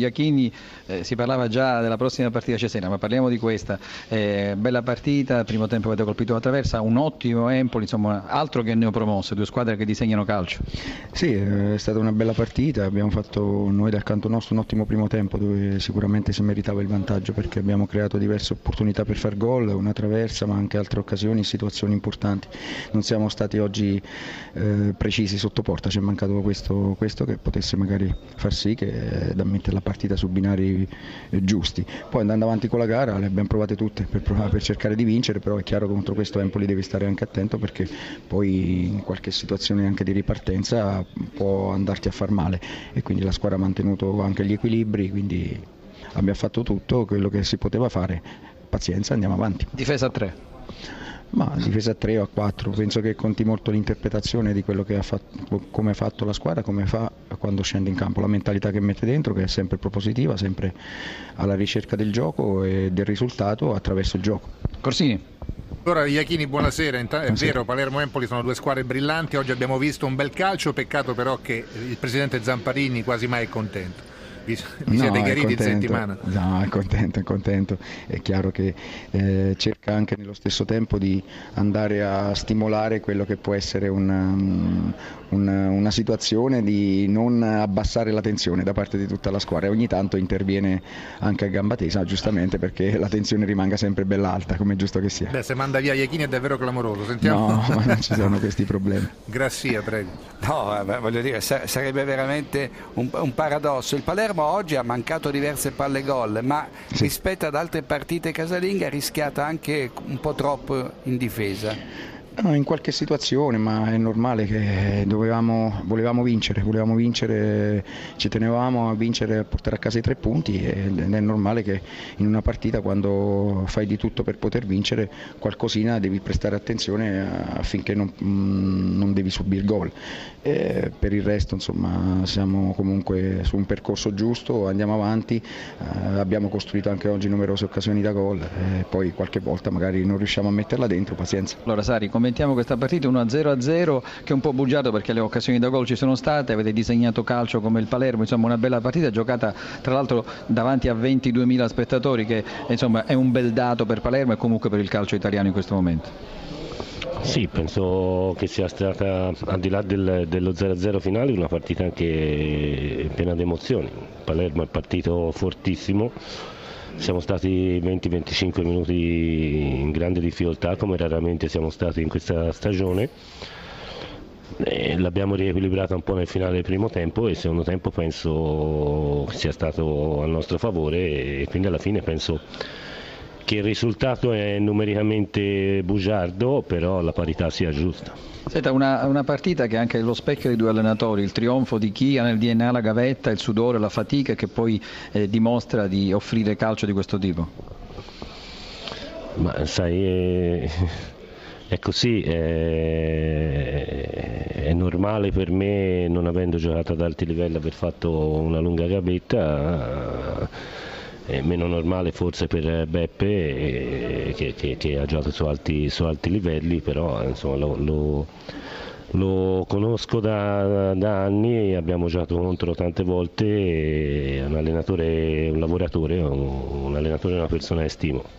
Iachini, si parlava già della prossima partita Cesena, ma parliamo di questa. Bella partita, primo tempo avete colpito la traversa, un ottimo Empoli, insomma, altro che neopromosso, due squadre che disegnano calcio. Sì, è stata una bella partita, abbiamo fatto noi dal canto nostro un ottimo primo tempo dove sicuramente si meritava il vantaggio perché abbiamo creato diverse opportunità per far gol, una traversa ma anche altre occasioni, situazioni importanti. Non siamo stati oggi precisi sotto porta, ci è mancato questo che potesse magari far sì che da mettere la partita su binari giusti. Poi andando avanti con la gara le abbiamo provate tutte per cercare di vincere, però è chiaro che contro questo Empoli devi stare anche attento perché poi in qualche situazione anche di ripartenza può andarti a far male e quindi la squadra ha mantenuto anche gli equilibri, quindi abbiamo fatto tutto quello che si poteva fare, pazienza, andiamo avanti. Difesa a 3? Ma difesa a 3 o a 4, penso che conti molto l'interpretazione di quello che ha fatto, come ha fatto la squadra, come fa quando scende in campo, la mentalità che mette dentro, che è sempre propositiva, sempre alla ricerca del gioco e del risultato attraverso il gioco. Corsini. Allora Iachini, buonasera, è vero, Palermo-Empoli sono due squadre brillanti, oggi abbiamo visto un bel calcio, peccato però che il presidente Zamparini quasi mai è contento. Vi siete chiariti in settimana? No, è contento. È chiaro che cerca anche nello stesso tempo di andare a stimolare quello che può essere una situazione di non abbassare la tensione da parte di tutta la squadra e ogni tanto interviene anche a gamba tesa, giustamente, perché la tensione rimanga sempre bella alta, come è giusto che sia. Beh, se manda via Iachini è davvero clamoroso, sentiamo. No, ma non ci sono questi problemi. Grazie, prego. No, voglio dire, sarebbe veramente un paradosso. Il Palermo oggi ha mancato diverse palle gol, ma sì, rispetto ad altre partite casalinghe ha rischiato anche un po' troppo in difesa. In qualche situazione, ma è normale che volevamo vincere, ci tenevamo a vincere, a portare a casa i 3 punti ed è normale che in una partita quando fai di tutto per poter vincere qualcosina devi prestare attenzione affinché non devi subire gol. E per il resto insomma siamo comunque su un percorso giusto, andiamo avanti, abbiamo costruito anche oggi numerose occasioni da gol, poi qualche volta magari non riusciamo a metterla dentro, pazienza. Allora Sarri, commentiamo questa partita, 1-0 che è un po' bugiardo perché le occasioni da gol ci sono state, avete disegnato calcio come il Palermo, insomma una bella partita giocata tra l'altro davanti a 22.000 spettatori che insomma è un bel dato per Palermo e comunque per il calcio italiano in questo momento. Sì, penso che sia stata, al di là dello 0-0 finale, una partita anche piena di emozioni. Palermo è partito fortissimo, siamo stati 20-25 minuti in grande difficoltà come raramente siamo stati in questa stagione, l'abbiamo riequilibrata un po' nel finale del primo tempo e il secondo tempo penso sia stato al nostro favore e quindi alla fine penso che il risultato è numericamente bugiardo, però la parità sia giusta. Senta, una partita che è anche lo specchio dei due allenatori, il trionfo di chi ha nel DNA la gavetta, il sudore, la fatica che poi dimostra di offrire calcio di questo tipo. Ma sai, è così, è normale per me, non avendo giocato ad alti livelli, aver fatto una lunga gavetta. Meno normale forse per Beppe che ha giocato su alti livelli, però insomma, lo conosco da anni, abbiamo giocato contro tante volte, è un allenatore, un lavoratore, un allenatore, una persona che stimo.